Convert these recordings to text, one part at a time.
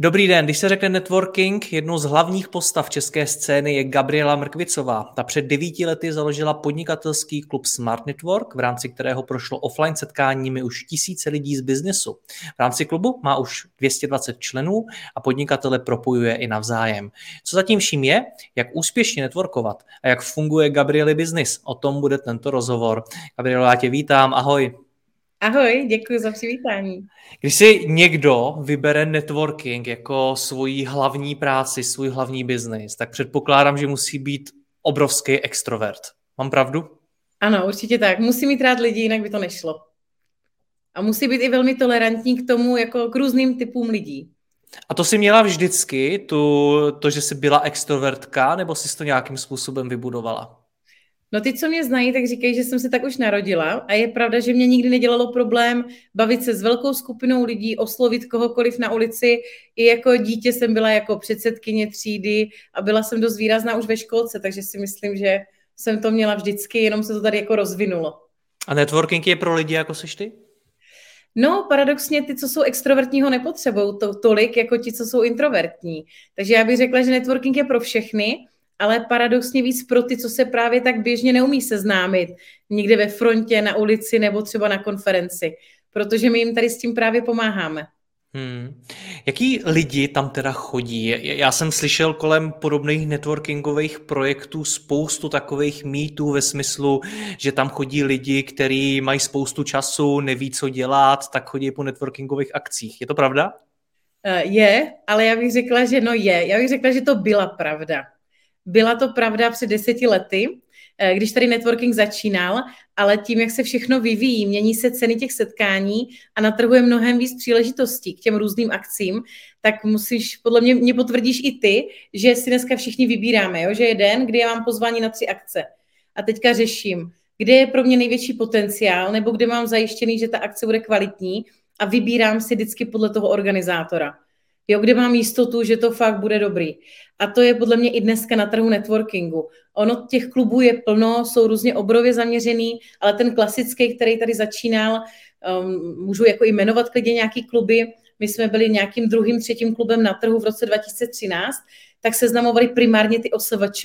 Dobrý den, když se řekne networking, jednou z hlavních postav české scény je Gabriela Mrkvicová. Ta před 9 lety založila podnikatelský klub Smart Network, v rámci kterého prošlo offline setkáními už tisíce lidí z biznesu. V rámci klubu má už 220 členů a podnikatele propojuje i navzájem. Co zatím vším je, jak úspěšně networkovat a jak funguje Gabriely biznis, o tom bude tento rozhovor. Gabrielo, já tě vítám, ahoj. Ahoj, děkuji za přivítání. Když si někdo vybere networking jako svoji hlavní práci, svůj hlavní biznis, tak předpokládám, že musí být obrovský extrovert. Mám pravdu? Ano, určitě tak. Musí mít rád lidi, jinak by to nešlo. A musí být i velmi tolerantní k tomu, jako k různým typům lidí. A to jsi měla vždycky, to, že jsi byla extrovertka, nebo jsi to nějakým způsobem vybudovala? No ty, co mě znají, tak říkají, že jsem se tak už narodila a je pravda, že mě nikdy nedělalo problém bavit se s velkou skupinou lidí, oslovit kohokoliv na ulici. I jako dítě jsem byla jako předsedkyně třídy a byla jsem dost výrazná už ve školce, takže si myslím, že jsem to měla vždycky, jenom se to tady jako rozvinulo. A networking je pro lidi, jako seš ty? No, paradoxně ty, co jsou extrovertní, ho nepotřebují tolik, jako ti, co jsou introvertní. Takže já bych řekla, že networking je pro všechny, ale paradoxně víc pro ty, co se právě tak běžně neumí seznámit někde ve frontě, na ulici nebo třeba na konferenci, protože my jim tady s tím právě pomáháme. Jaký lidi tam teda chodí? Já jsem slyšel kolem podobných networkingových projektů spoustu takových mýtů ve smyslu, že tam chodí lidi, kteří mají spoustu času, neví, co dělat, tak chodí po networkingových akcích. Je to pravda? Je, ale já bych řekla, že Já bych řekla, že to byla pravda. Byla to pravda před 10 lety, když tady networking začínal, ale tím, jak se všechno vyvíjí, mění se ceny těch setkání a na trhu je mnohem víc příležitostí k těm různým akcím, tak musíš, podle mě potvrdíš i ty, že si dneska všichni vybíráme, jo? Že je den, kdy já mám pozvání na 3 akce a teďka řeším, kde je pro mě největší potenciál nebo kde mám zajištěný, že ta akce bude kvalitní a vybírám si vždycky podle toho organizátora. Jo, kde mám jistotu, že to fakt bude dobrý. A to je podle mě i dneska na trhu networkingu. Ono těch klubů je plno, jsou různě obrově zaměřený, ale ten klasický, který tady začínal, můžu jako i jmenovat klidně nějaký kluby, my jsme byli nějakým 2., 3. klubem na trhu v roce 2013, tak seznamovali primárně ty OSVČ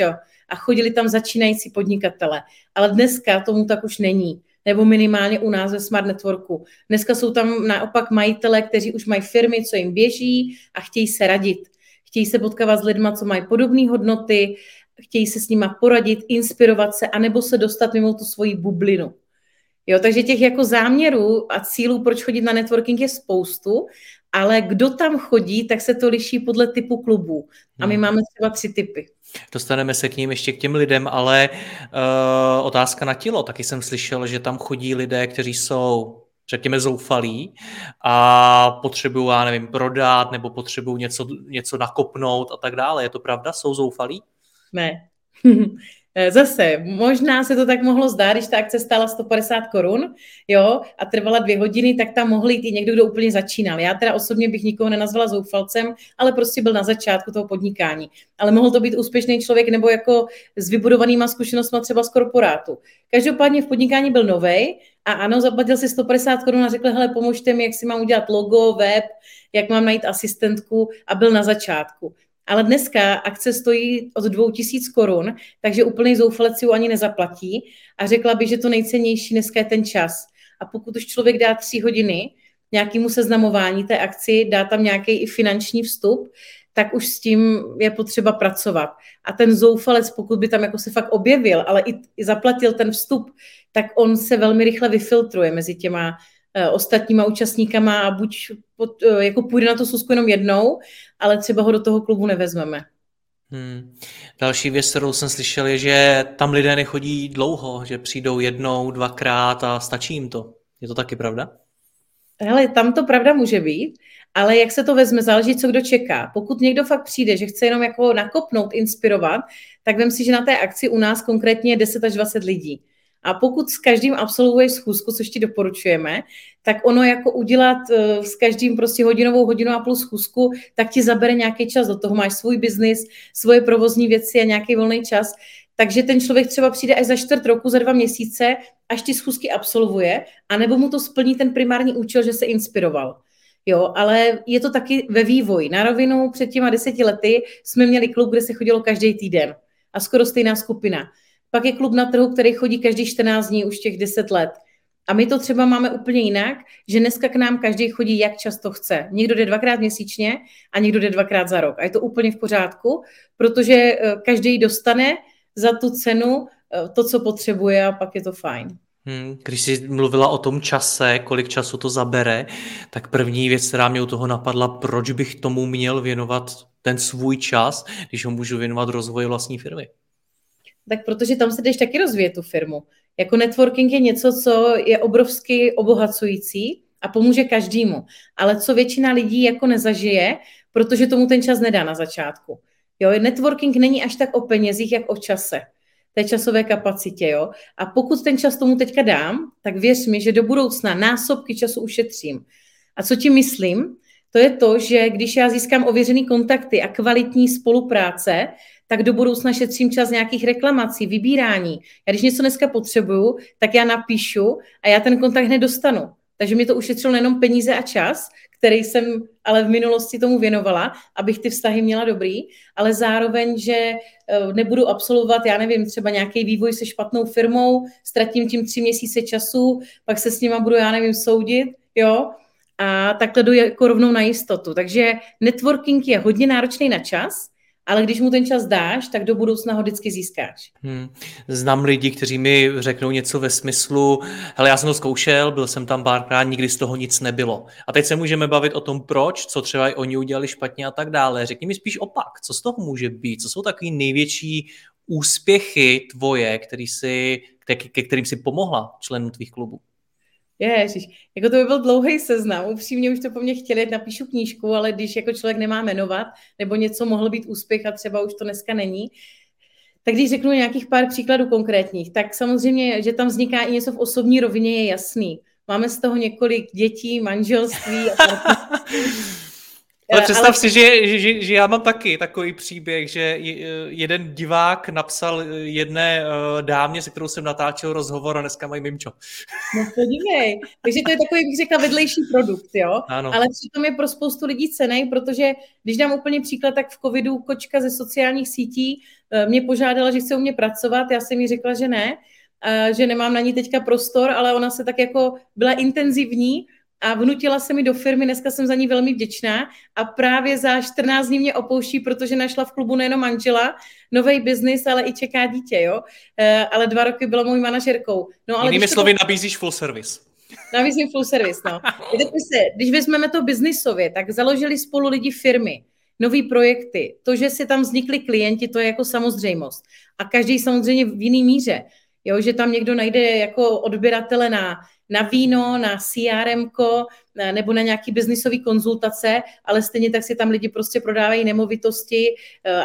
a chodili tam začínající podnikatele. Ale dneska tomu tak už není. Nebo minimálně u nás ve Smart Networku. Dneska jsou tam naopak majitele, kteří už mají firmy, co jim běží a chtějí se radit. Chtějí se potkávat s lidma, co mají podobné hodnoty, chtějí se s nima poradit, inspirovat se, anebo se dostat mimo tu svoji bublinu. Jo, takže těch jako záměrů a cílů, proč chodit na networking, je spoustu, ale kdo tam chodí, tak se to liší podle typu klubů. A my máme třeba 3 typy. Dostaneme se k ním, ještě k těm lidem, ale otázka na tělo. Taky jsem slyšel, že tam chodí lidé, kteří jsou, řekněme, zoufalí a potřebují, já nevím, prodat nebo potřebují něco nakopnout a tak dále. Je to pravda? Jsou zoufalí? Ne. Zase, možná se to tak mohlo zdát, když ta akce stála 150 Kč, jo, a trvala 2 hodiny, tak tam mohl jít i někdo, kdo úplně začínal. Já teda osobně bych nikoho nenazvala zoufalcem, ale prostě byl na začátku toho podnikání. Ale mohl to být úspěšný člověk nebo jako s vybudovanýma zkušenostmi třeba z korporátu. Každopádně v podnikání byl novej a ano, zaplatil si 150 Kč a řekl, hele, pomožte mi, jak si mám udělat logo, web, jak mám najít asistentku, a byl na začátku. Ale dneska akce stojí od 2000 Kč, takže úplný zoufalec si ho ani nezaplatí a řekla bych, že to nejcennější dneska je ten čas. A pokud už člověk dá 3 hodiny nějakému seznamování té akci, dá tam nějaký i finanční vstup, tak už s tím je potřeba pracovat. A ten zoufalec, pokud by tam jako se fakt objevil, ale i zaplatil ten vstup, tak on se velmi rychle vyfiltruje mezi těma ostatníma účastníkama a buď jako půjde na to schůzku jenom jednou, ale třeba ho do toho klubu nevezmeme. Další věc, kterou jsem slyšel, je, že tam lidé nechodí dlouho, že přijdou jednou, dvakrát a stačí jim to. Je to taky pravda? Hele, tam to pravda může být, ale jak se to vezme, záleží, co kdo čeká. Pokud někdo fakt přijde, že chce jenom jako nakopnout, inspirovat, tak vem si, že na té akci u nás konkrétně je 10 až 20 lidí. A pokud s každým absolvuješ schůzku, což ti doporučujeme, tak ono jako udělat s každým prostě hodinu a půl schůzku, tak ti zabere nějaký čas, do toho máš svůj biznis, svoje provozní věci a nějaký volný čas. Takže ten člověk třeba přijde až za 4 roku, za 2 měsíce, až ty schůzky absolvuje, anebo mu to splní ten primární účel, že se inspiroval. Jo, ale je to taky ve vývoji. Na rovinu před těma 10 lety jsme měli klub, kde se chodilo každý týden a skoro stejná skupina. Pak je klub na trhu, který chodí každý 14 dní už těch 10 let. A my to třeba máme úplně jinak, že dneska k nám každý chodí, jak často chce. Někdo jde 2krát měsíčně a někdo jde 2krát za rok. A je to úplně v pořádku, protože každý dostane za tu cenu to, co potřebuje, a pak je to fajn. Když jsi mluvila o tom čase, kolik času to zabere, tak první věc, která mě u toho napadla, proč bych tomu měl věnovat ten svůj čas, když ho můžu věnovat rozvoji vlastní firmy. Tak protože tam se jdeš taky rozvíjet tu firmu. Jako networking je něco, co je obrovsky obohacující a pomůže každému. Ale co většina lidí jako nezažije, protože tomu ten čas nedá na začátku. Jo, networking není až tak o penězích, jak o čase. Té časové kapacitě, jo. A pokud ten čas tomu teďka dám, tak věř mi, že do budoucna násobky času ušetřím. A co ti myslím? To je to, že když já získám ověřený kontakty a kvalitní spolupráce, tak do budoucna šetřím čas nějakých reklamací, vybírání. Já když něco dneska potřebuju, tak já napíšu a já ten kontakt nedostanu. Takže mi to ušetřilo nejenom peníze a čas, který jsem ale v minulosti tomu věnovala, abych ty vztahy měla dobrý, ale zároveň, že nebudu absolvovat, já nevím, třeba nějaký vývoj se špatnou firmou, ztratím tím 3 měsíce času, pak se s nima budu, já nevím, soudit, jo, a takhle jdu jako rovnou na jistotu. Takže networking je hodně náročný na čas, ale když mu ten čas dáš, tak do budoucna ho vždycky získáš. Znám lidi, kteří mi řeknou něco ve smyslu, hele, já jsem to zkoušel, byl jsem tam párkrát, nikdy z toho nic nebylo. A teď se můžeme bavit o tom, proč, co třeba i oni udělali špatně a tak dále. Řekni mi spíš opak, co z toho může být, co jsou takový největší úspěchy tvoje, ke kterým si pomohla členům tvých klubů? Ježiš, jako to by byl dlouhý seznam, upřímně už to po mně chtěli, napíšu knížku, ale když jako člověk nemá jmenovat, nebo něco mohl být úspěch a třeba už to dneska není, tak když řeknu nějakých pár příkladů konkrétních, tak samozřejmě, že tam vzniká i něco v osobní rovině, je jasný. Máme z toho několik dětí, manželství a ale představ si, že já mám taky takový příběh, že jeden divák napsal jedné dámě, se kterou jsem natáčel rozhovor, a dneska mají mimčo. No podívej, takže to je takový, bych řekla, vedlejší produkt, jo? Ano. Ale přitom je pro spoustu lidí cenej, protože když dám úplně příklad, tak v covidu kočka ze sociálních sítí mě požádala, že chce u mě pracovat, já jsem jí řekla, že ne, že nemám na ní teďka prostor, ale ona se tak jako byla intenzivní, a vnutila se mi do firmy, dneska jsem za ní velmi vděčná a právě za 14 dní mě opouští, protože našla v klubu nejenom manžela, novej biznis, ale i čeká dítě, jo. Ale 2 roky byla mojí manažerkou. No, ale jinými slovy, nabízíš full service. Nabízím full service, no. Když vezmeme to biznisově, tak založili spolu lidi firmy, nový projekty. To, že si tam vznikli klienti, to je jako samozřejmost. A každý samozřejmě v jiný míře. Jo, že tam někdo najde jako odběratele na víno, na CRMko nebo na nějaký biznisový konzultace, ale stejně tak si tam lidi prostě prodávají nemovitosti,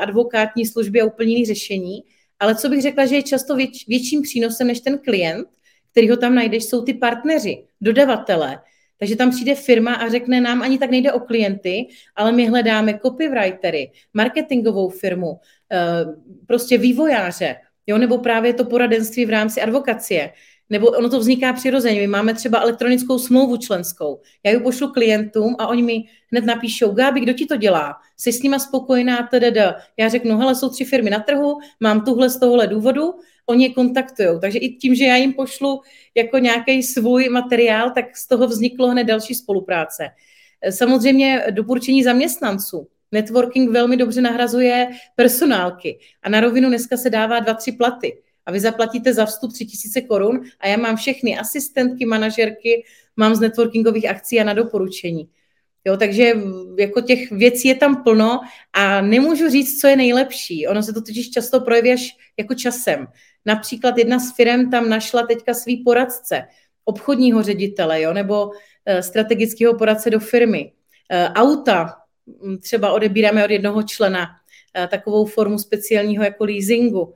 advokátní služby a úplně jiné řešení. Ale co bych řekla, že je často větším přínosem než ten klient, kterýho tam najdeš, jsou ty partneři, dodavatelé. Takže tam přijde firma a řekne, nám ani tak nejde o klienty, ale my hledáme copywritery, marketingovou firmu, prostě vývojáře, jo, nebo právě to poradenství v rámci advokacie. Nebo ono to vzniká přirozeně. My máme třeba elektronickou smlouvu členskou. Já ji pošlu klientům a oni mi hned napíšou, Gábi, kdo ti to dělá? Jsi s nima spokojená? Já řeknu, hele, jsou 3 firmy na trhu, mám tuhle z tohohle důvodu, oni je kontaktují. Takže i tím, že já jim pošlu jako nějaký svůj materiál, tak z toho vzniklo hned další spolupráce. Samozřejmě doporučení zaměstnanců. Networking velmi dobře nahrazuje personálky. A na rovinu dneska se dává 2-3 platy. A vy zaplatíte za vstup 3 000 korun a já mám všechny asistentky, manažerky, mám z networkingových akcí a na doporučení. Jo, takže jako těch věcí je tam plno a nemůžu říct, co je nejlepší. Ono se to totiž často projeví až jako časem. Například jedna z firem tam našla teďka svý poradce, obchodního ředitele, jo, nebo strategického poradce do firmy. Auta třeba odebíráme od jednoho člena, takovou formu speciálního jako leasingu.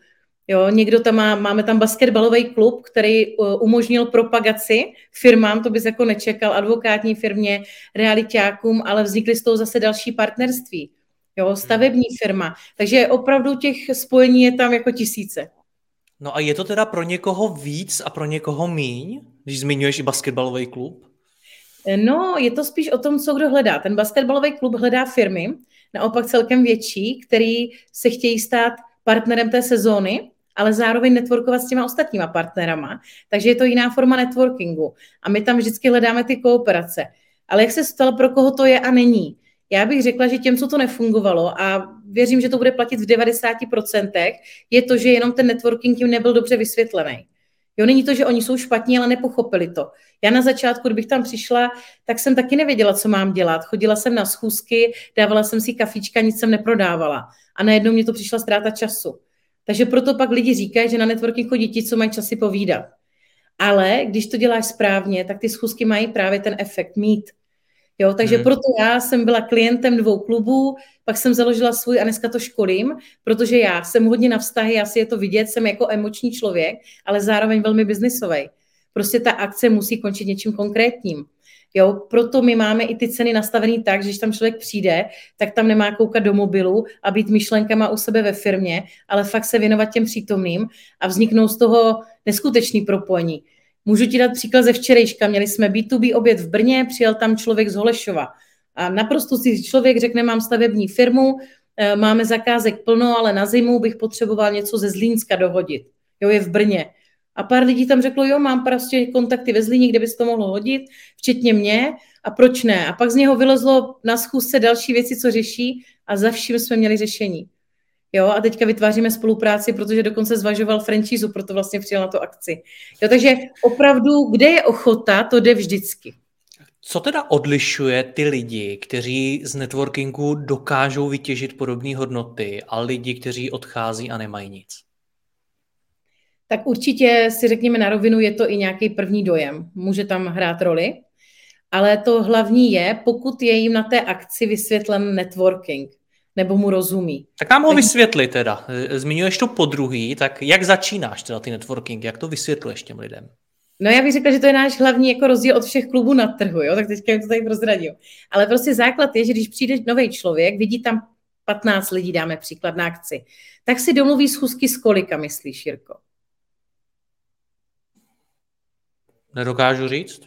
Jo, někdo tam máme tam basketbalový klub, který umožnil propagaci firmám, to bys jako nečekal, advokátní firmě, realitákům, ale vznikly z toho zase další partnerství. Jo, stavební firma. Takže opravdu těch spojení je tam jako tisíce. No a je to teda pro někoho víc a pro někoho míň, když zmiňuješ i basketbalový klub? No, je to spíš o tom, co kdo hledá. Ten basketbalový klub hledá firmy, naopak celkem větší, který se chtějí stát partnerem té sezóny, ale zároveň networkovat s těma ostatníma partnerama. Takže je to jiná forma networkingu. A my tam vždycky hledáme ty kooperace. Ale jak se stalo, pro koho to je a není? Já bych řekla, že těm, co to nefungovalo, a věřím, že to bude platit v 90%, je to, že jenom ten networking jim nebyl dobře vysvětlený. Jo, není to, že oni jsou špatní, ale nepochopili to. Já na začátku, kdybych tam přišla, tak jsem taky nevěděla, co mám dělat. Chodila jsem na schůzky, dávala jsem si kafička, nic jsem neprodávala. A najednou mě to přišla ztráta času. Takže proto pak lidi říkají, že na networking chodí ti, co mají časy povídat. Ale když to děláš správně, tak ty schůzky mají právě ten efekt mít. Jo, takže proto já jsem byla klientem 2 klubů, pak jsem založila svůj a dneska to školím, protože já jsem hodně na vztahy, asi je to vidět, jsem jako emoční člověk, ale zároveň velmi biznisový. Prostě ta akce musí končit něčím konkrétním. Jo, proto my máme i ty ceny nastavený tak, že když tam člověk přijde, tak tam nemá koukat do mobilu a být myšlenkama u sebe ve firmě, ale fakt se věnovat těm přítomným a vzniknou z toho neskutečný propojení. Můžu ti dát příklad ze včerejška. Měli jsme B2B oběd v Brně, přijel tam člověk z Holešova. A naprosto si člověk řekne, mám stavební firmu, máme zakázek plno, ale na zimu bych potřeboval něco ze Zlínska dohodit. Jo, je v Brně. A pár lidí tam řeklo, jo, mám prostě kontakty ve Zlíně, kde by se to mohlo hodit, včetně mě, a proč ne? A pak z něho vylezlo na schůzce další věci, co řeší, a za vším jsme měli řešení. Jo, a teďka vytváříme spolupráci, protože dokonce zvažoval franšízu, proto vlastně přijel na to akci. Jo, takže opravdu, kde je ochota, to jde vždycky. Co teda odlišuje ty lidi, kteří z networkingu dokážou vytěžit podobné hodnoty a lidi, kteří odchází a nemají nic? Tak určitě si řekněme na rovinu, je to i nějaký první dojem. Může tam hrát roli, ale to hlavní je, pokud je jim na té akci vysvětlen networking, nebo mu rozumí. Tak nám ho vysvětli teda. Zmiňuješ to podruhý, tak jak začínáš teda ty networking? Jak to vysvětluješ těm lidem? No já bych řekla, že to je náš hlavní jako rozdíl od všech klubů na trhu, jo? Tak teďka jim to tady prozradím. Ale prostě základ je, že když přijde nový člověk, vidí tam 15 lidí, dáme příklad na akci, tak si domluví schůzky s kolika, myslíš, Jirko? Nedokážu říct.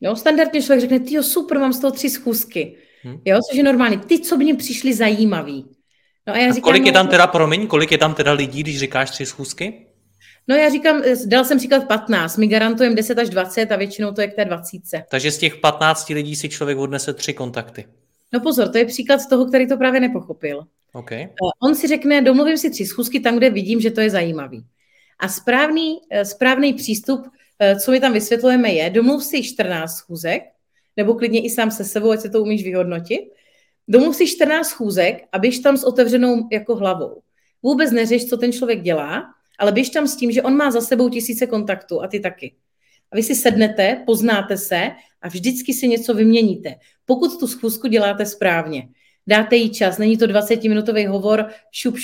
No, standardně člověk řekne, tyjo, super, mám z toho 3 schůzky. Jo, což je normální. Ty, co by mě přišli zajímavý. No a já říkám, kolik je tam teda, kolik je tam teda lidí, když říkáš 3 schůzky? No já říkám, dal jsem příklad 15, my garantujeme 10 až 20 a většinou to je k té 20. Takže z těch 15 lidí si člověk odnese 3 kontakty. No pozor, to je příklad z toho, který to právě nepochopil. Okay. On si řekne, domluvím si 3 schůzky tam, kde vidím, že to je zajímavý. A správný přístup, co my tam vysvětlujeme, je, domluv si 14 schůzek, nebo klidně i sám se sebou, ať se to umíš vyhodnotit. Domluv si 14 schůzek a běž tam s otevřenou jako hlavou. Vůbec neřeš, co ten člověk dělá, ale běž tam s tím, že on má za sebou tisíce kontaktů a ty taky. A vy si sednete, poznáte se a vždycky si něco vyměníte. Pokud tu schůzku děláte správně, dáte jí čas, není to 20-minutový hovor, šup,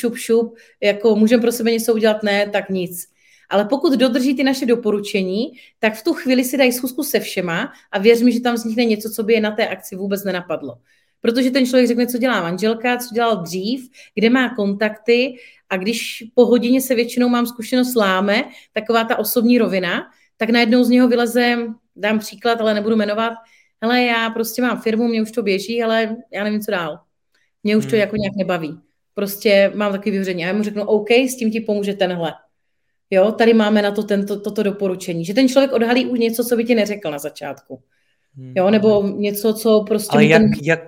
jako můžeme pro sebe něco udělat, ne, tak nic. Ale pokud dodrží ty naše doporučení, tak v tu chvíli si dají schůzku se všema a věř mi, že tam vznikne něco, co by je na té akci vůbec nenapadlo. Protože ten člověk řekne, co dělá manželka, co dělal dřív, kde má kontakty a když po hodině se většinou mám zkušenost láme, taková ta osobní rovina, tak najednou z něho vyleze, dám příklad, ale nebudu jmenovat, hele, já prostě mám firmu, mě už to běží, ale já nevím, co dál. Mě už to jako nějak nebaví. Prostě mám takový vyhoření. A já mu řeknu, OK, s tím ti pomůže tenhle. Jo, tady máme na to toto doporučení. Že ten člověk odhalí už něco, co by ti neřekl na začátku. Jo, nebo něco, co prostě... Ale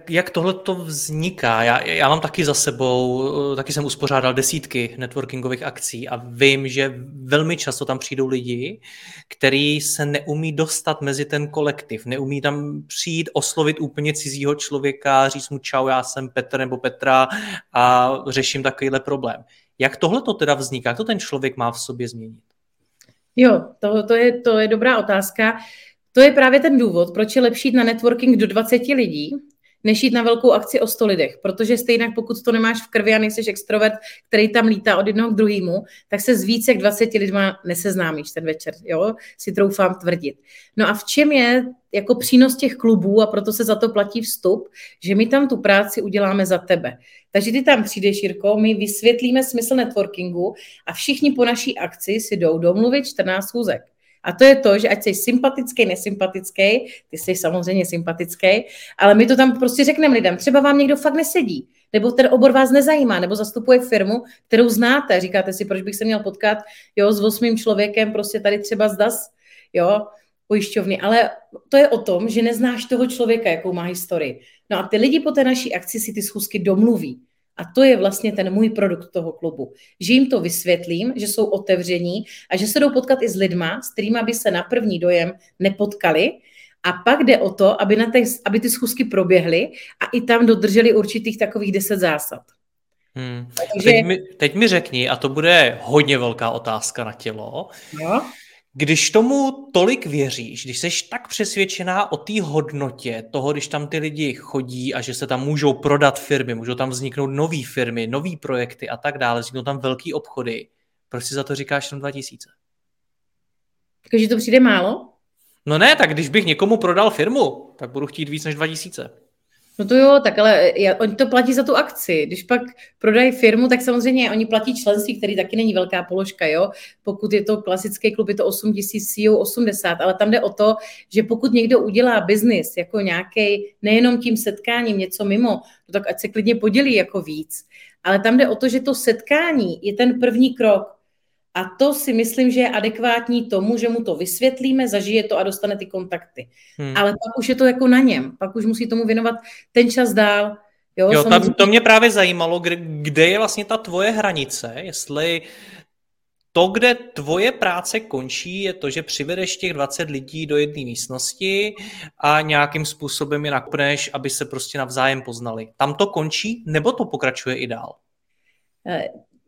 jak tohle to vzniká? Já mám taky za sebou, taky jsem uspořádal desítky networkingových akcí a vím, že velmi často tam přijdou lidi, kteří se neumí dostat mezi ten kolektiv, neumí tam přijít, oslovit úplně cizího člověka, říct mu čau, já jsem Petr nebo Petra a řeším takovýhle problém. Jak tohle to teda vzniká? Jak to ten člověk má v sobě změnit? Jo, to je dobrá otázka. To je právě ten důvod, proč je lepší jít na networking do 20 lidí, než jít na velkou akci o 100 lidech. Protože stejně, pokud to nemáš v krvi a nejseš extrovert, který tam lítá od jednoho k druhému, tak se s více jak 20 lidma neseznámíš ten večer, jo? Si troufám tvrdit. No a v čem je jako přínos těch klubů, a proto se za to platí vstup, že my tam tu práci uděláme za tebe. Takže ty tam přijdeš, Jirko, my vysvětlíme smysl networkingu a všichni po naší akci si jdou domluvit 14 schůzek. A to je to, že ať jsi sympatický, nesympatický, ty jsi samozřejmě sympatický, ale my to tam prostě řekneme lidem, třeba vám někdo fakt nesedí, nebo ten obor vás nezajímá, nebo zastupuje firmu, kterou znáte, říkáte si, proč bych se měl potkat, jo, s 8 člověkem, prostě tady třeba z DAS, jo, pojišťovny, ale to je o tom, že neznáš toho člověka, jakou má historii. No a ty lidi po té naší akci si ty schůzky domluví. A to je vlastně ten můj produkt toho klubu. Že jim to vysvětlím, že jsou otevření a že se jdou potkat i s lidma, s kterými by se na první dojem nepotkali. A pak jde o to, aby ty schůzky proběhly a i tam dodrželi určitých takových 10 zásad. Takže... Teď mi řekni, a to bude hodně velká otázka na tělo. Jo? Když tomu tolik věříš, když jsi tak přesvědčená o té hodnotě toho, když tam ty lidi chodí a že se tam můžou prodat firmy, můžou tam vzniknout nové firmy, nové projekty a tak dále, vzniknou tam velký obchody, proč si za to říkáš jenom 2000? Takže to přijde málo? No ne, tak když bych někomu prodal firmu, tak budu chtít víc než 2000. No to jo, tak ale oni to platí za tu akci. Když pak prodají firmu, tak samozřejmě oni platí členství, který taky není velká položka, jo. Pokud je to klasický klub, je to 8000, CEO 80, ale tam jde o to, že pokud někdo udělá biznis jako nějaký, nejenom tím setkáním, něco mimo, no tak ať se klidně podělí jako víc. Ale tam jde o to, že to setkání je ten první krok. A to si myslím, že je adekvátní tomu, že mu to vysvětlíme, zažije to a dostane ty kontakty. Ale pak už je to jako na něm. Pak už musí tomu věnovat ten čas dál. Jo, to mě právě zajímalo, kde je vlastně ta tvoje hranice, jestli to, kde tvoje práce končí, je to, že přivedeš těch 20 lidí do jedné místnosti a nějakým způsobem je nakopneš, aby se prostě navzájem poznali. Tam to končí, nebo to pokračuje i dál?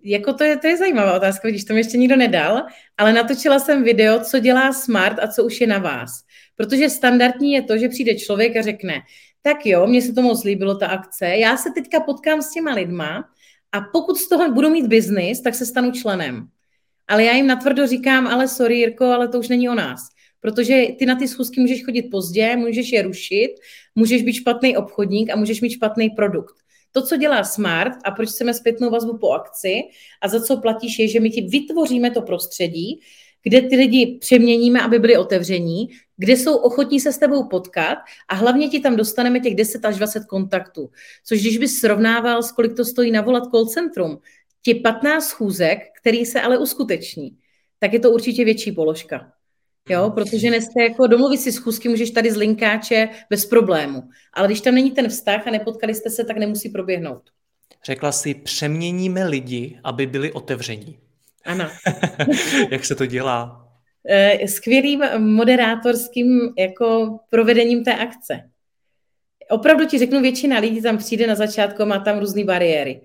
Jako to je zajímavá otázka, když to mi ještě nikdo nedal, ale natočila jsem video, co dělá Smart a co už je na vás. Protože standardní je to, že přijde člověk a řekne, tak jo, mně se to moc líbilo, ta akce, já se teďka potkám s těma lidma a pokud z toho budu mít biznis, tak se stanu členem. Ale já jim natvrdo říkám, ale sorry Jirko, ale to už není o nás. Protože ty na ty schůzky můžeš chodit pozdě, můžeš je rušit, můžeš být špatný obchodník a můžeš mít špatný produkt. To, co dělá Smart a proč chceme zpětnou vazbu po akci a za co platíš, je, že my ti vytvoříme to prostředí, kde ty lidi přeměníme, aby byli otevření, kde jsou ochotní se s tebou potkat a hlavně ti tam dostaneme těch 10 až 20 kontaktů. Což když bys srovnával, s kolik to stojí navolat call centrum, ti 15 schůzek, který se ale uskuteční, tak je to určitě větší položka. Jo, protože dneska jako domluvit si schůzky můžeš tady z linkáče bez problému. Ale když tam není ten vztah a nepotkali jste se, tak nemusí proběhnout. Řekla si, přeměníme lidi, aby byli otevření. Ano. Jak se to dělá? Skvělým moderátorským jako provedením té akce. Opravdu ti řeknu, většina lidí tam přijde na začátku a má tam různé bariéry.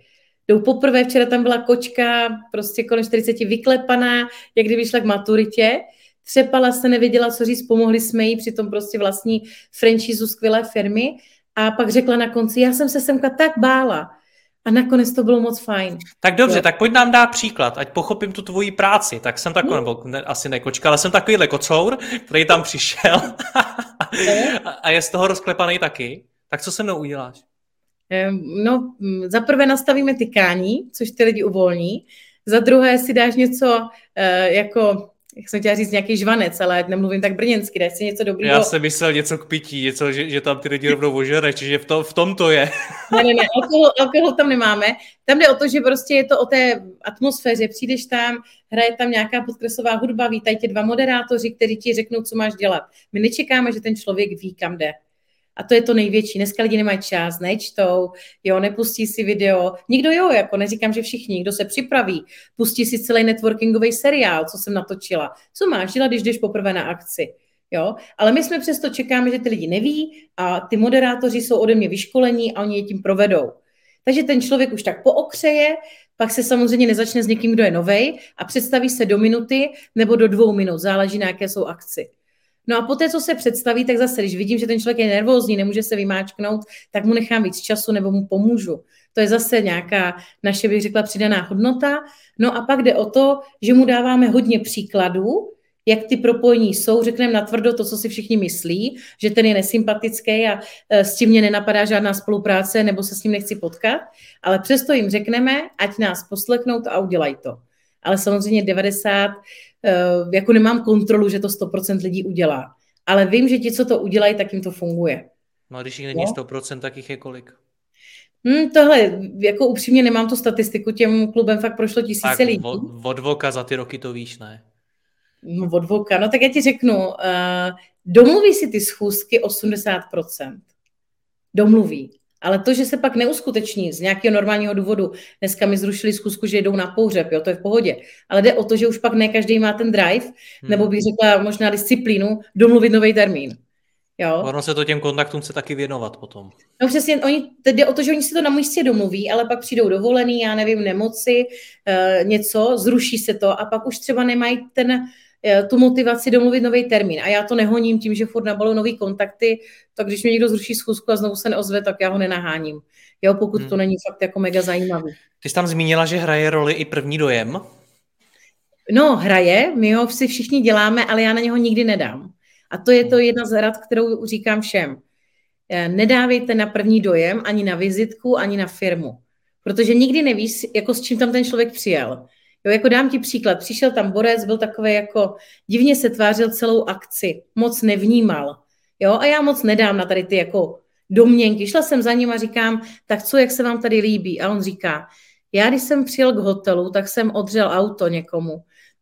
Jdou poprvé, včera tam byla kočka, prostě kolem 40 vyklepaná, jak kdyby šla k maturitě. Třepala se, nevěděla, co říct, pomohli jsme jí při tom prostě vlastní franšízu skvělé firmy a pak řekla na konci, já jsem se semka tak bála a nakonec to bylo moc fajn. Tak dobře, jo. Tak pojď nám dát příklad, ať pochopím tu tvoji práci. Tak jsem takový, nebo ne, asi nekočka, ale jsem takovýhle kocour, který tam přišel a je z toho rozklepaný taky. Tak co se mnou uděláš? No, zaprvé nastavíme tykání, což ty lidi uvolní. Za druhé si dáš něco jako jak jsem chtěla říct, nějaký žvanec, ale nemluvím tak brněnsky, daj si něco dobrýho. Já jsem myslel něco k pití, něco, že tam ty lidi rovnou ožereš, že v tom to je. Ne, alkohol tam nemáme. Tam jde o to, že prostě je to o té atmosféře. Přijdeš tam, hraje tam nějaká podkresová hudba, vítají tě dva moderátoři, kteří ti řeknou, co máš dělat. My nečekáme, že ten člověk ví, kam jde. A to je to největší. Dneska lidi nemají čas, nečtou, jo, nepustí si video. Nikdo jo, jako neříkám, že všichni, kdo se připraví, pustí si celý networkingový seriál, co jsem natočila. Co máš dělat, když jdeš poprvé na akci, jo? Ale my jsme přesto čekáme, že ty lidi neví a ty moderátoři jsou ode mě vyškolení a oni je tím provedou. Takže ten člověk už tak pookřeje, pak se samozřejmě nezačne s někým, kdo je novej a představí se do minuty nebo do 2 minut, záleží na jaké jsou akci. No a poté, co se představí, tak zase, když vidím, že ten člověk je nervózní, nemůže se vymáčknout, tak mu nechám víc času nebo mu pomůžu. To je zase nějaká naše, bych řekla, přidaná hodnota. No a pak jde o to, že mu dáváme hodně příkladů, jak ty propojení jsou, řekneme natvrdo to, co si všichni myslí, že ten je nesympatický a s tím mě nenapadá žádná spolupráce nebo se s ním nechci potkat, ale přesto jim řekneme, ať nás poslechnou a udělají to. Ale samozřejmě 90, jako nemám kontrolu, že to 100% lidí udělá. Ale vím, že ti, co to udělají, tak jim to funguje. No a když jich není 100%, tak jich je kolik? Tohle, jako upřímně nemám tu statistiku, těm klubem fakt prošlo tisíce lidí. Tak od voka za ty roky to víš, ne? No od voka, no tak já ti řeknu, domluví si ty schůzky 80%. Domluví. Ale to, že se pak neuskuteční z nějakého normálního důvodu, dneska mi zrušili schůzku, že jdou na pohřeb, jo, to je v pohodě. Ale jde o to, že už pak ne každý má ten drive, nebo bych řekla možná disciplínu, domluvit nový termín. Jo. Ono se to těm kontaktům se taky věnovat potom. No přesně, jde o to, že oni si to na místě domluví, ale pak přijdou dovolený, já nevím, nemoci, něco, zruší se to a pak už třeba nemají tu motivaci domluvit nový termín. A já to nehoním tím, že furt nabalu nový kontakty, tak když mě někdo zruší schůzku a znovu se neozve, tak já ho nenaháním. Jo, pokud to není fakt jako mega zajímavý. Ty jsi tam zmínila, že hraje roli i první dojem? No, hraje, my ho si všichni děláme, ale já na něho nikdy nedám. A to je to jedna z rad, kterou říkám všem. Nedávejte na první dojem ani na vizitku, ani na firmu. Protože nikdy nevíš, jako s čím tam ten člověk přijel. Jo, jako dám ti příklad, přišel tam Borec, byl takový jako, divně se tvářil celou akci, moc nevnímal, jo, a já moc nedám na tady ty jako domněnky, šla jsem za ním a říkám, tak co, jak se vám tady líbí, a on říká, já když jsem přijel k hotelu, tak jsem odřel auto někomu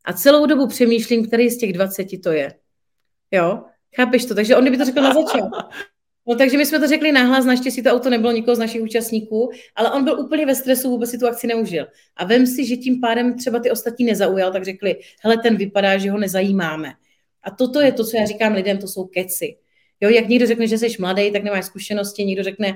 a celou dobu přemýšlím, který z těch 20 to je, jo, chápeš to, takže on kdyby to řekl na začátku. No takže my jsme to řekli nahlas, naštěstí to auto nebylo nikoho z našich účastníků, ale on byl úplně ve stresu, vůbec si tu akci neužil. A vem si, že tím pádem třeba ty ostatní nezaujal, tak řekli, hele, ten vypadá, že ho nezajímáme. A toto je to, co já říkám lidem, to jsou keci. Jo, jak někdo řekne, že jsi mladý, tak nemáš zkušenosti, někdo řekne,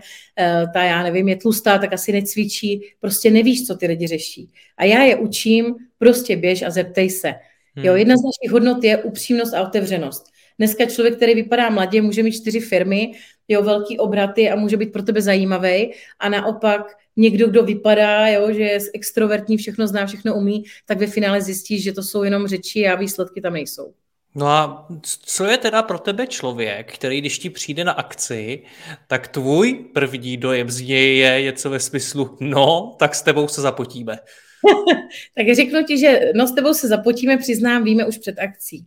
ta já nevím, je tlustá, tak asi necvičí, prostě nevíš, co ty lidi řeší. A já je učím, prostě běž a zeptej se. Jo, jedna z našich hodnot je upřímnost a otevřenost. Dneska člověk, který vypadá mladě, může mít 4 firmy, jo, velký obraty a může být pro tebe zajímavý. A naopak někdo, kdo vypadá, jo, že je extrovertní, všechno zná, všechno umí, tak ve finále zjistíš, že to jsou jenom řeči a výsledky tam nejsou. No a co je teda pro tebe člověk, který když ti přijde na akci, tak tvůj první dojem z něj je něco ve smyslu, no, tak s tebou se zapotíme. Tak řeknu ti, že no, s tebou se zapotíme, přiznám, víme už před akcí.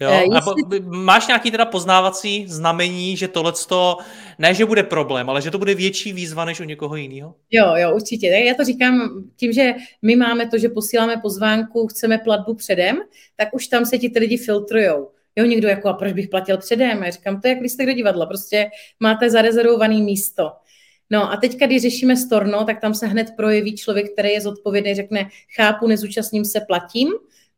Jo, jestli... Máš nějaký teda poznávací znamení, že tohleto, ne, že bude problém, ale že to bude větší výzva než u někoho jiného? Jo, určitě. Tak já to říkám tím, že my máme to, že posíláme pozvánku, chceme platbu předem, tak už tam se ti ty lidi filtrujou. Jo, někdo jako, a proč bych platil předem? Já říkám, to je jak lístek do divadla, prostě máte zarezervovaný místo. No a teďka, když řešíme storno, tak tam se hned projeví člověk, který je zodpovědný, řekne, chápu, nezúčastním se, platím.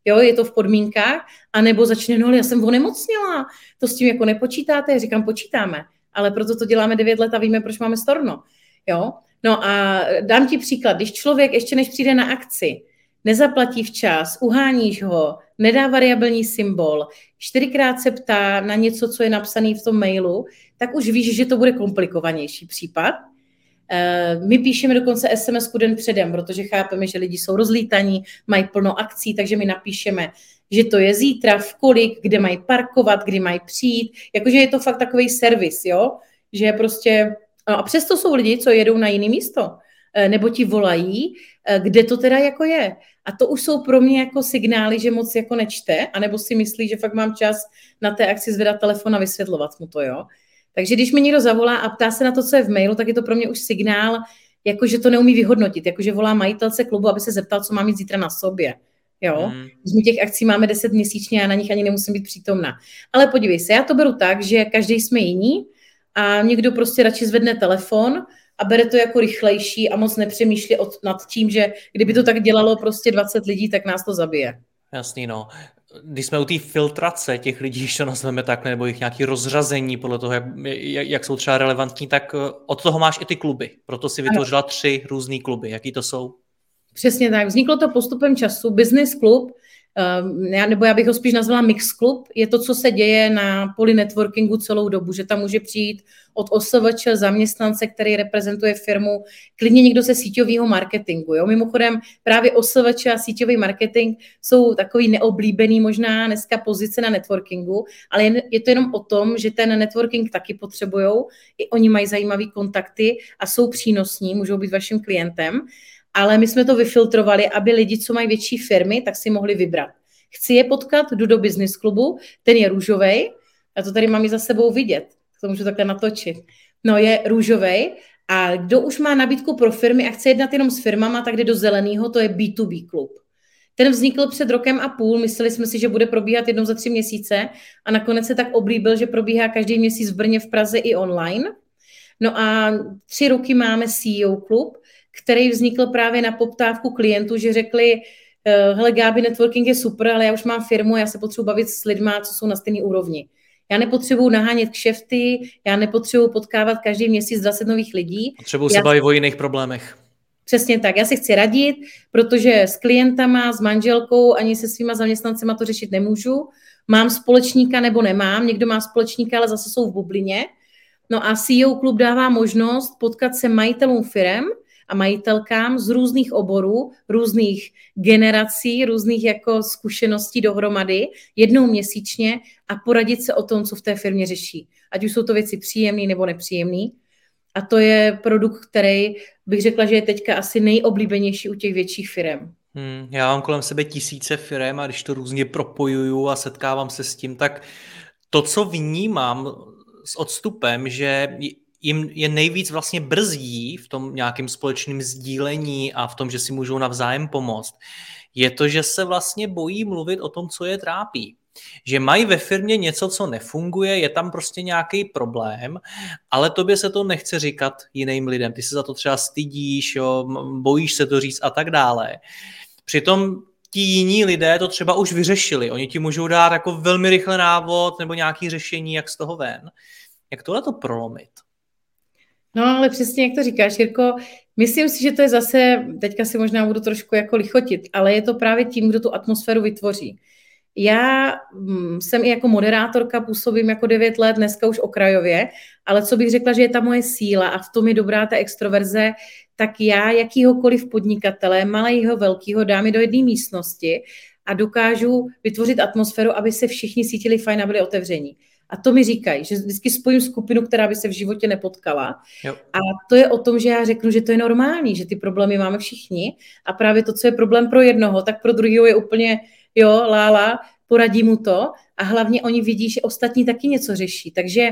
Jo, je to v podmínkách, anebo začne, no, já jsem onemocněla, to s tím jako nepočítáte, já říkám, počítáme, ale proto to děláme 9 let a víme, proč máme storno, jo. No a dám ti příklad, když člověk ještě než přijde na akci, nezaplatí včas, uháníš ho, nedá variabilní symbol, 4krát se ptá na něco, co je napsané v tom mailu, tak už víš, že to bude komplikovanější případ. My píšeme dokonce SMS-ku den předem, protože chápeme, že lidi jsou rozlítaní, mají plno akcí, takže my napíšeme, že to je zítra, v kolik, kde mají parkovat, kdy mají přijít. Jakože je to fakt takový servis, jo? Že prostě... No a přesto jsou lidi, co jedou na jiné místo. nebo ti volají, kde to teda jako je. A to už jsou pro mě jako signály, že moc jako nečte, anebo si myslí, že fakt mám čas na té akci zvedat telefon a vysvětlovat mu to, jo. Takže když mi někdo zavolá a ptá se na to, co je v mailu, tak je to pro mě už signál, jakože to neumí vyhodnotit, jakože volá majitelce klubu, aby se zeptal, co mám mít zítra na sobě. Jo, když my těch akcí máme 10 měsíčně a na nich ani nemusím být přítomna. Ale podívej se, já to beru tak, že každý jsme jiní a někdo prostě radši zvedne telefon a bere to jako rychlejší a moc nepřemýšlí nad tím, že kdyby to tak dělalo prostě 20 lidí, tak nás to zabije. Jasný, no. Když jsme u té filtrace těch lidí, co nazveme tak, nebo jich nějaké rozřazení podle toho, jak jsou třeba relevantní, tak od toho máš i ty kluby. Proto si vytvořila 3 různé kluby. Jaký to jsou? Přesně tak. Vzniklo to postupem času. Business klub, nebo já bych ho spíš nazvala mix klub, je to, co se děje na poli networkingu celou dobu, že tam může přijít od OSVČ zaměstnance, který reprezentuje firmu, klidně někdo ze síťového marketingu. Jo? Mimochodem právě OSVČ a síťový marketing jsou takový neoblíbený možná dneska pozice na networkingu, ale je to jenom o tom, že ten networking taky potřebujou, i oni mají zajímavý kontakty a jsou přínosní, můžou být vaším klientem. Ale my jsme to vyfiltrovali, aby lidi, co mají větší firmy, tak si mohli vybrat. Chci je potkat, jdu do business klubu, ten je růžovej, a to tady mám i za sebou vidět, to můžu takhle natočit. No je růžovej a kdo už má nabídku pro firmy a chce jednat jenom s firmama, tak jde do zelenýho, to je B2B klub. Ten vznikl před 1,5 rokem, mysleli jsme si, že bude probíhat jednou za 3 měsíce a nakonec se tak oblíbil, že probíhá každý měsíc v Brně, v Praze i online. No a 3 roky máme CEO klub, který vznikl právě na poptávku klientů, že řekli, hele Gábi, networking je super, ale já už mám firmu a já se potřebuji bavit s lidma, co jsou na stejné úrovni. Já nepotřebuji nahánět kšefty, já nepotřebuji potkávat každý měsíc 20 nových lidí. Potřebuji se bavit o jiných problémech. Přesně tak, já se chci radit, protože s klientama, s manželkou, ani se svýma zaměstnancema to řešit nemůžu. Mám společníka nebo nemám, někdo má společníka, ale zase jsou v bublině. No a CEO klub dává možnost potkat se majitelům firem a majitelkám z různých oborů, různých generací, různých jako zkušeností dohromady, jednou měsíčně a poradit se o tom, co v té firmě řeší. Ať už jsou to věci příjemné nebo nepříjemné. A to je produkt, který bych řekla, že je teďka asi nejoblíbenější u těch větších firem. Já mám kolem sebe 1000 firem a když to různě propojuju a setkávám se s tím, tak to, co vnímám s odstupem, že jim je nejvíc vlastně brzdí v tom nějakým společným sdílení a v tom, že si můžou navzájem pomoct, je to, že se vlastně bojí mluvit o tom, co je trápí. Že mají ve firmě něco, co nefunguje, je tam prostě nějaký problém, ale tobě se to nechce říkat jiným lidem. Ty se za to třeba stydíš, jo, bojíš se to říct a tak dále. Přitom ti jiní lidé to třeba už vyřešili. Oni ti můžou dát jako velmi rychle návod nebo nějaké řešení, jak z toho ven. Jak tohle to prolomit? No, ale přesně, jak to říkáš, Jirko, myslím si, že to je zase, teďka si možná budu trošku jako lichotit, ale je to právě tím, kdo tu atmosféru vytvoří. Já jsem i jako moderátorka, působím jako 9 let, dneska už okrajově, ale co bych řekla, že je ta moje síla a v tom je dobrá ta extroverze, tak já jakýhokoliv podnikatele, malého, velkého, dám je do jedné místnosti a dokážu vytvořit atmosféru, aby se všichni cítili fajn a byli otevření. A to mi říkají, že vždycky spojím skupinu, která by se v životě nepotkala. Jo. A to je o tom, že já řeknu, že to je normální, že ty problémy máme všichni a právě to, co je problém pro jednoho, tak pro druhého je úplně, jo, lála, poradí mu to a hlavně oni vidí, že ostatní taky něco řeší. Takže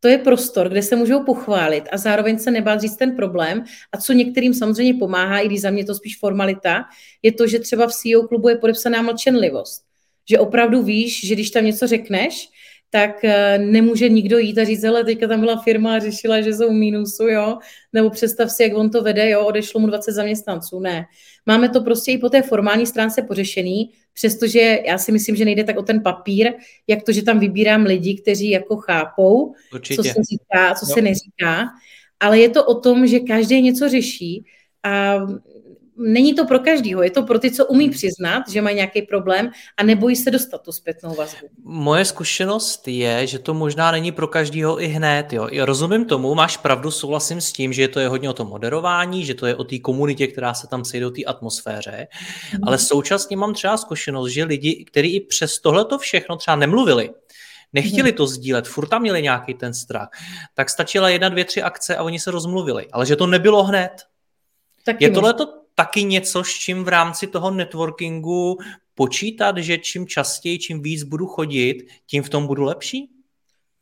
to je prostor, kde se můžou pochválit a zároveň se nebát říct ten problém a co některým samozřejmě pomáhá, i když za mě to spíš formalita, je to, že třeba v CEO klubu je podepsaná mlčenlivost. Že opravdu víš, že když tam něco řekneš, tak nemůže nikdo jít a říct, hele, teďka tam byla firma a řešila, že jsou v mínusu, jo, nebo představ si, jak on to vede, jo, odešlo mu 20 zaměstnanců, ne. Máme to prostě i po té formální stránce pořešený, přestože já si myslím, že nejde tak o ten papír, jak to, že tam vybírám lidi, kteří jako chápou, určitě, co se říká, co se neříká, ale je to o tom, že každý něco řeší a není to pro každýho, je to pro ty, co umí přiznat, že mají nějaký problém a nebojí se dostat tu zpětnou vazbu. Moje zkušenost je, že to možná není pro každýho i hned. Jo. Rozumím tomu, máš pravdu, souhlasím s tím, že to je hodně o tom moderování, že to je o té komunitě, která se tam sejde, o té atmosféře, ale současně mám třeba zkušenost, že lidi, kteří i přes tohleto všechno třeba nemluvili, nechtěli to sdílet, furt tam měli nějaký ten strach, tak stačila 1, 2, 3 akce a oni se rozmluvili, ale že to nebylo hned. Taky je tohleto taky něco, s čím v rámci toho networkingu počítat, že čím častěji, čím víc budu chodit, tím v tom budu lepší?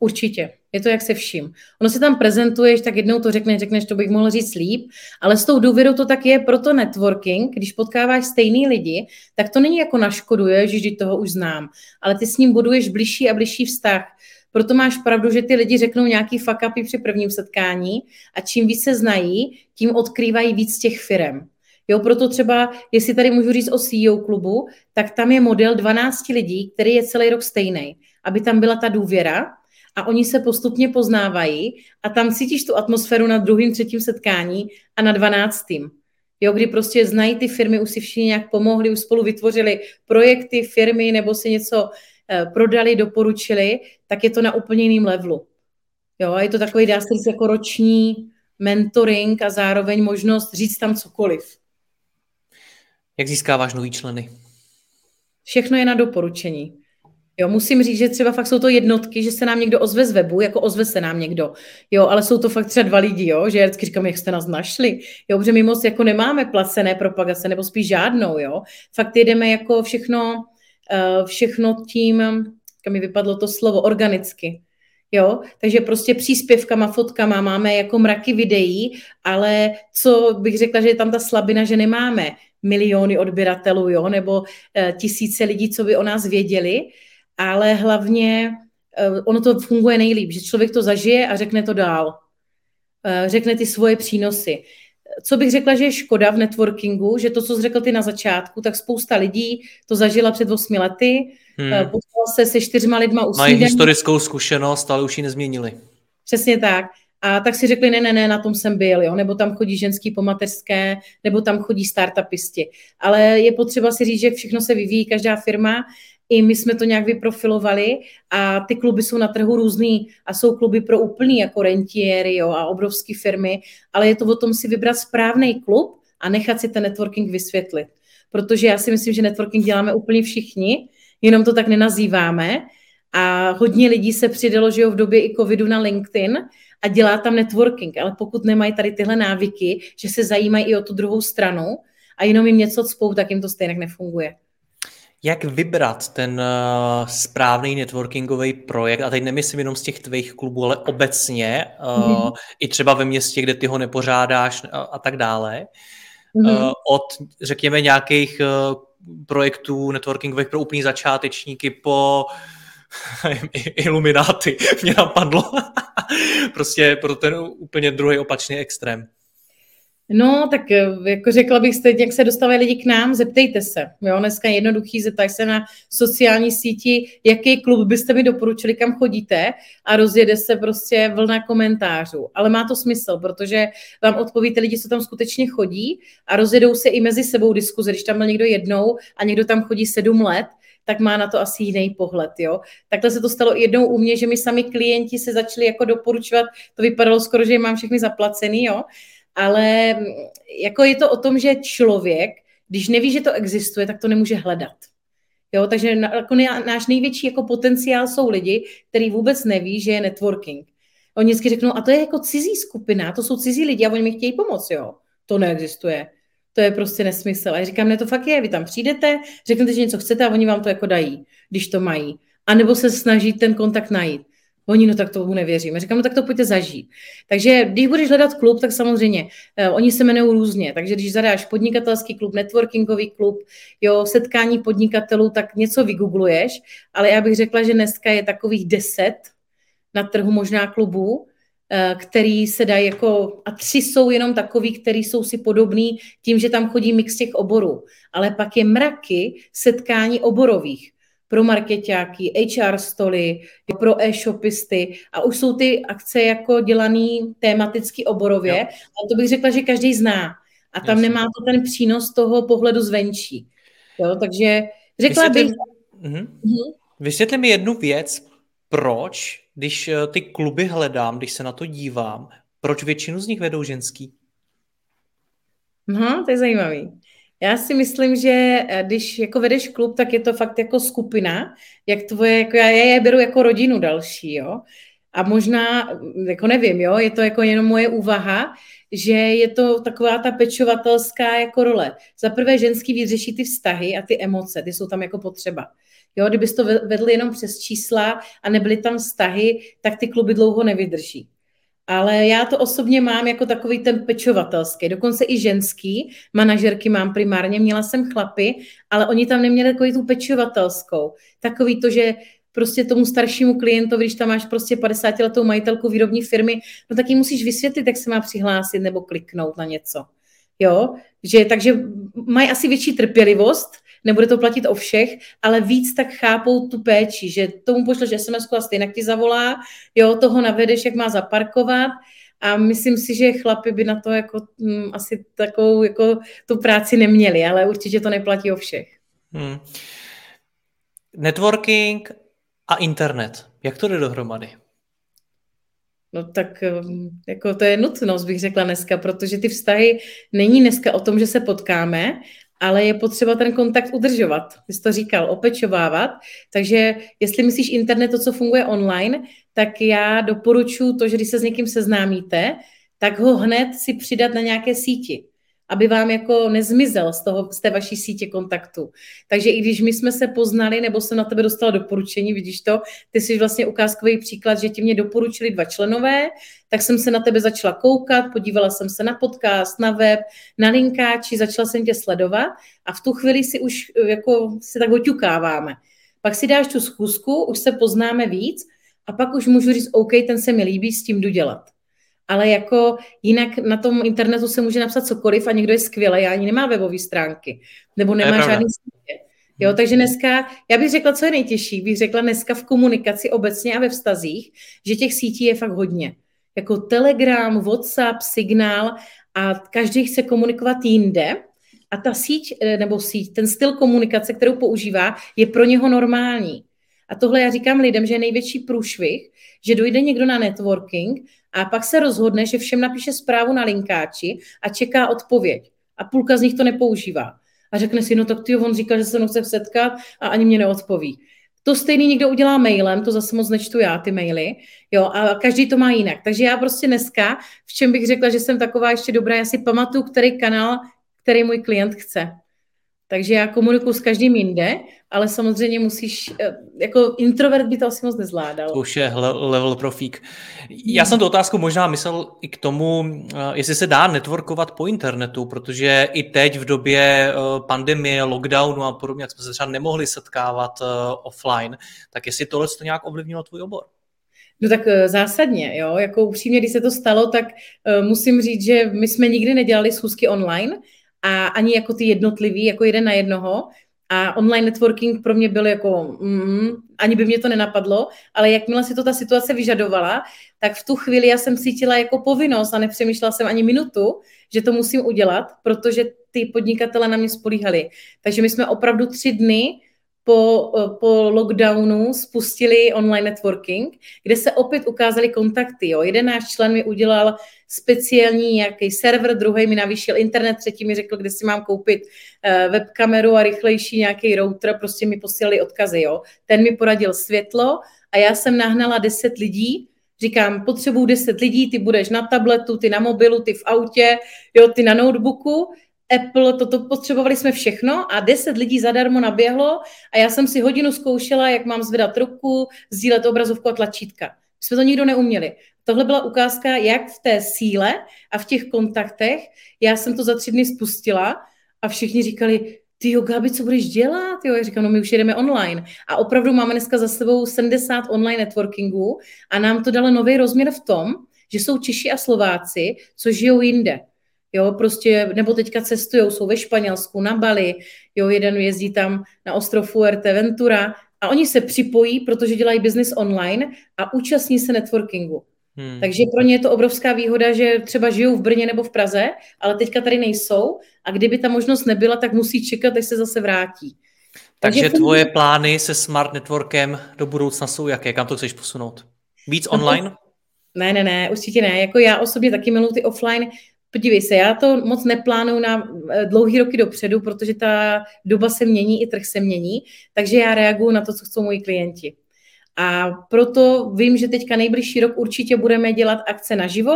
Určitě. Je to jak se vším. Ono si tam prezentuješ, tak jednou to řekneš, to bych mohl říct líp, ale s tou důvěrou to tak je, proto networking, když potkáváš stejný lidi, tak to není jako na škodu, že toho už znám, ale ty s ním buduješ bližší a bližší vztah. Proto máš pravdu, že ty lidi řeknou nějaký fuck upy při prvním setkání a čím víc se znají, tím odkrývají víc těch firem. Jo, proto třeba, jestli tady můžu říct o CEO klubu, tak tam je model 12 lidí, který je celý rok stejný, aby tam byla ta důvěra a oni se postupně poznávají a tam cítíš tu atmosféru na druhým, třetím setkání a na 12. Jo, kdy prostě znají ty firmy, už si všichni nějak pomohli, už spolu vytvořili projekty, firmy nebo si něco prodali, doporučili, tak je to na úplně jiným levelu. Jo, je to takový, dá se říct, jako roční mentoring a zároveň možnost říct tam cokoliv. Jak získáváš nový členy? Všechno je na doporučení. Jo, musím říct, že třeba fakt jsou to jednotky, že se nám někdo ozve z webu, jako ozve se nám někdo. Jo, ale jsou to fakt třeba 2 lidi, jo, že já vždycky říkám, jak jste nás našli. Jo, protože my moc jako nemáme placené propagace, nebo spíš žádnou, jo. Fakt jedeme jako všechno tím, jak mi vypadlo to slovo, organicky. Jo, takže prostě příspěvkama, fotkama máme jako mraky videí, ale co bych řekla, že je tam ta slabina, že nemáme miliony odběratelů, jo, nebo tisíce lidí, co by o nás věděli, ale hlavně ono to funguje nejlíp, že člověk to zažije a řekne to dál. Řekne ty svoje přínosy. Co bych řekla, že je škoda v networkingu, že to, co jsi řekl ty na začátku, tak spousta lidí to zažila před 8 lety, potkala se 4 lidma u snídaní. Mají historickou zkušenost, ale už ji nezměnili. Přesně tak. A tak si řekli, ne, na tom jsem byl, jo? Nebo tam chodí ženský po mateřské, nebo tam chodí startupisti. Ale je potřeba si říct, že všechno se vyvíjí, každá firma, i my jsme to nějak vyprofilovali a ty kluby jsou na trhu různý a jsou kluby pro úplný jako rentiéry, jo, a obrovské firmy, ale je to o tom si vybrat správný klub a nechat si ten networking vysvětlit. Protože já si myslím, že networking děláme úplně všichni, jenom to tak nenazýváme a hodně lidí se přidalo, že jo, v době i covidu na LinkedIn a dělá tam networking, ale pokud nemají tady tyhle návyky, že se zajímají i o tu druhou stranu a jenom jim něco cpou, tak jim to stejně nefunguje. Jak vybrat ten správný networkingový projekt, a teď nemyslím jenom z těch tvých klubů, ale obecně, i třeba ve městě, kde ty ho nepořádáš a tak dále, od, řekněme, nějakých projektů networkingových pro úplný začátečníky po ilumináty, mě napadlo, prostě pro ten úplně druhý opačný extrém. No, tak jako řekla bych stejně, jak se dostávají lidi k nám, zeptejte se. Jo, dneska je jednoduchý, zeptaj se na sociální síti, jaký klub byste mi doporučili, kam chodíte a rozjede se prostě vlna komentářů. Ale má to smysl, protože vám odpoví ty lidi, co tam skutečně chodí a rozjedou se i mezi sebou diskuze. Když tam byl někdo jednou a někdo tam chodí 7 let, tak má na to asi jiný pohled, jo. Takhle se to stalo jednou u mě, že mi sami klienti se začali jako doporučovat, to vypadalo skoro, že mám všechny zaplacený, jo. Ale jako je to o tom, že člověk, když neví, že to existuje, tak to nemůže hledat. Jo, takže jako náš největší jako potenciál jsou lidi, kteří vůbec neví, že je networking. Oni vždycky řeknou, a to je jako cizí skupina, to jsou cizí lidi a oni mi chtějí pomoct, jo. To neexistuje. To je prostě nesmysl. A já říkám, ne, to fakt je, vy tam přijdete, řeknete, že něco chcete a oni vám to jako dají, když to mají. A nebo se snaží ten kontakt najít. Oni, no tak tomu nevěříme. Říkám, no tak to pojďte zažít. Takže když budeš hledat klub, tak samozřejmě, oni se jmenují různě. Takže když zadáš podnikatelský klub, networkingový klub, jo, setkání podnikatelů, tak něco vygoogluješ, ale já bych řekla, že dneska je takových 10 na trhu možná klubů, který se dají jako, a 3 jsou jenom takový, který jsou si podobný tím, že tam chodí mix těch oborů. Ale pak je mraky setkání oborových. Pro markeťáky, HR stoly, pro e-shopisty a už jsou ty akce jako dělaný tematicky oborově, jo. A to bych řekla, že každý zná a tam nemá to ten přínos toho pohledu zvenčí. Jo, takže řekla bych... Vysvětli mi jednu věc, proč, když ty kluby hledám, když se na to dívám, proč většinu z nich vedou ženský? No, to je zajímavý. Já si myslím, že když jako vedeš klub, tak je to fakt jako skupina, jak tvoje, jako já je beru jako rodinu další, jo. A možná, jako nevím, jo, je to jako jenom moje úvaha, že je to taková ta pečovatelská jako role. Za prvé ženský víc řeší ty vztahy a ty emoce, ty jsou tam jako potřeba. Jo, kdyby to vedli jenom přes čísla a nebyly tam vztahy, tak ty kluby dlouho nevydrží. Ale já to osobně mám jako takový ten pečovatelský, dokonce i ženský, manažerky mám primárně, měla jsem chlapy, ale oni tam neměli takový tu pečovatelskou. Takový to, že prostě tomu staršímu klientovi, když tam máš prostě 50letou majitelku výrobní firmy, no tak jí musíš vysvětlit, jak se má přihlásit nebo kliknout na něco. Jo? Že, takže mají asi větší trpělivost, nebude to platit o všech, ale víc tak chápou tu péči, že tomu pošleš SMS-ku a stejně ti zavolá, jo, toho navedeš, jak má zaparkovat, a myslím si, že chlapi by na to jako, asi takovou jako, tu práci neměli, ale určitě to neplatí o všech. Networking a internet, jak to jde dohromady? No tak jako to je nutnost, bych řekla dneska, protože ty vztahy není dneska o tom, že se potkáme, ale je potřeba ten kontakt udržovat. Jsi to říkal, opečovávat. Takže jestli myslíš internet, to, co funguje online, tak já doporučuji to, že když se s někým seznámíte, tak ho hned si přidat na nějaké síti, aby vám jako nezmizel z té vaší sítě kontaktů. Takže i když my jsme se poznali, nebo jsem na tebe dostala doporučení, vidíš to, ty jsi vlastně ukázkový příklad, že ti mě doporučili 2 členové, tak jsem se na tebe začala koukat, podívala jsem se na podcast, na web, na linkáči, začala jsem tě sledovat a v tu chvíli si už jako si tak oťukáváme. Pak si dáš tu schůzku, už se poznáme víc a pak už můžu říct, OK, ten se mi líbí, s tím jdu dělat. Ale jako jinak na tom internetu se může napsat cokoliv a někdo je skvělý a ani nemá webové stránky. Nebo nemá žádný sítě. Jo, takže dneska, já bych řekla, co je nejtěžší, bych řekla dneska v komunikaci obecně a ve vztazích, že těch sítí je fakt hodně. Jako Telegram, WhatsApp, Signál a každý chce komunikovat jinde a ta síť, nebo síť, ten styl komunikace, kterou používá, je pro něho normální. A tohle já říkám lidem, že je největší průšvih, že dojde někdo na networking a pak se rozhodne, že všem napíše zprávu na linkáči a čeká odpověď. A půlka z nich to nepoužívá. A řekne si, no tak ty, on říkal, že se mnou chce setkat a ani mě neodpoví. To stejný někdo udělá mailem, to zase moc nečtu já, ty maily, jo, a každý to má jinak. Takže já prostě dneska, v čem bych řekla, že jsem taková ještě dobrá, já si pamatuju, který kanál, který můj klient chce. Takže já komunikuju s každým jinde, ale samozřejmě musíš, jako introvert by to asi moc nezvládal. Už je level profík. Já jsem tu otázku možná myslel i k tomu, jestli se dá networkovat po internetu, protože i teď v době pandemie, lockdownu a podobně, jak jsme se třeba nemohli setkávat offline, tak jestli tohle to nějak ovlivnilo tvůj obor? No tak zásadně, jo. Jako upřímně, když se to stalo, tak musím říct, že my jsme nikdy nedělali schůzky online, a ani jako ty jednotlivý, jako jeden na jednoho. A online networking pro mě byl jako, ani by mě to nenapadlo, ale jakmile si to ta situace vyžadovala, tak v tu chvíli já jsem cítila jako povinnost a nepřemýšlela jsem ani minutu, že to musím udělat, protože ty podnikatele na mě spolíhali. Takže my jsme opravdu 3 dny po lockdownu spustili online networking, kde se opět ukázaly kontakty. Jo. Jeden náš člen mi udělal speciální nějaký server, druhý mi navýšil internet, třetí mi řekl, kde si mám koupit webkameru a rychlejší nějaký router, prostě mi posílali odkazy. Jo. Ten mi poradil světlo a já jsem nahnala 10 lidí, říkám, potřebuju 10 lidí, ty budeš na tabletu, ty na mobilu, ty v autě, jo, ty na notebooku, Apple, toto potřebovali jsme všechno a 10 lidí zadarmo naběhlo a já jsem si hodinu zkoušela, jak mám zvedat ruku, sdílet obrazovku a tlačítka. My jsme to nikdo neuměli. Tohle byla ukázka, jak v té síle a v těch kontaktech. Já jsem to za 3 dny spustila a všichni říkali, tyjo, Gabi, co budeš dělat? Jo, já říkám, no my už jedeme online. A opravdu máme dneska za sebou 70 online networkingů a nám to dalo nový rozměr v tom, že jsou Češi a Slováci, co žijou jinde. Jo, prostě, nebo teďka cestujou, jsou ve Španělsku, na Bali, jo, jeden jezdí tam na ostrov Fuerteventura a oni se připojí, protože dělají business online a účastní se networkingu. Takže pro ně je to obrovská výhoda, že třeba žijou v Brně nebo v Praze, ale teďka tady nejsou a kdyby ta možnost nebyla, tak musí čekat, až se zase vrátí. Takže tvoje plány se Smart Networkem do budoucna jsou jaké? Kam to chceš posunout? Víc online? Ne, určitě ne. Jako já osobně taky miluji ty offline. Podívej se, já to moc neplánuju na dlouhý roky dopředu, protože ta doba se mění i trh se mění, takže já reaguju na to, co chcou moji klienti. A proto vím, že teďka nejbližší rok určitě budeme dělat akce naživo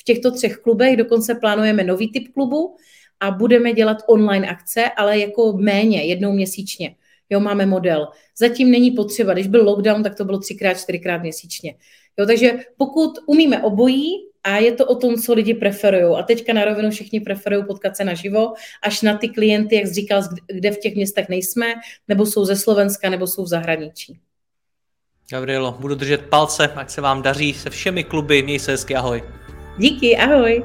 v těchto 3 klubech, dokonce plánujeme nový typ klubu a budeme dělat online akce, ale jako méně, jednou měsíčně. Jo, máme model. Zatím není potřeba, když byl lockdown, tak to bylo 3x, 4x měsíčně. Jo, takže pokud umíme obojí a je to o tom, co lidi preferují. A teďka na rovinu všichni preferují potkat se naživo, až na ty klienty, jak jsi říkal, kde v těch městech nejsme, nebo jsou ze Slovenska, nebo jsou v zahraničí. Gabrielo, budu držet palce, ať se vám daří se všemi kluby, měj se hezky, ahoj. Díky, ahoj.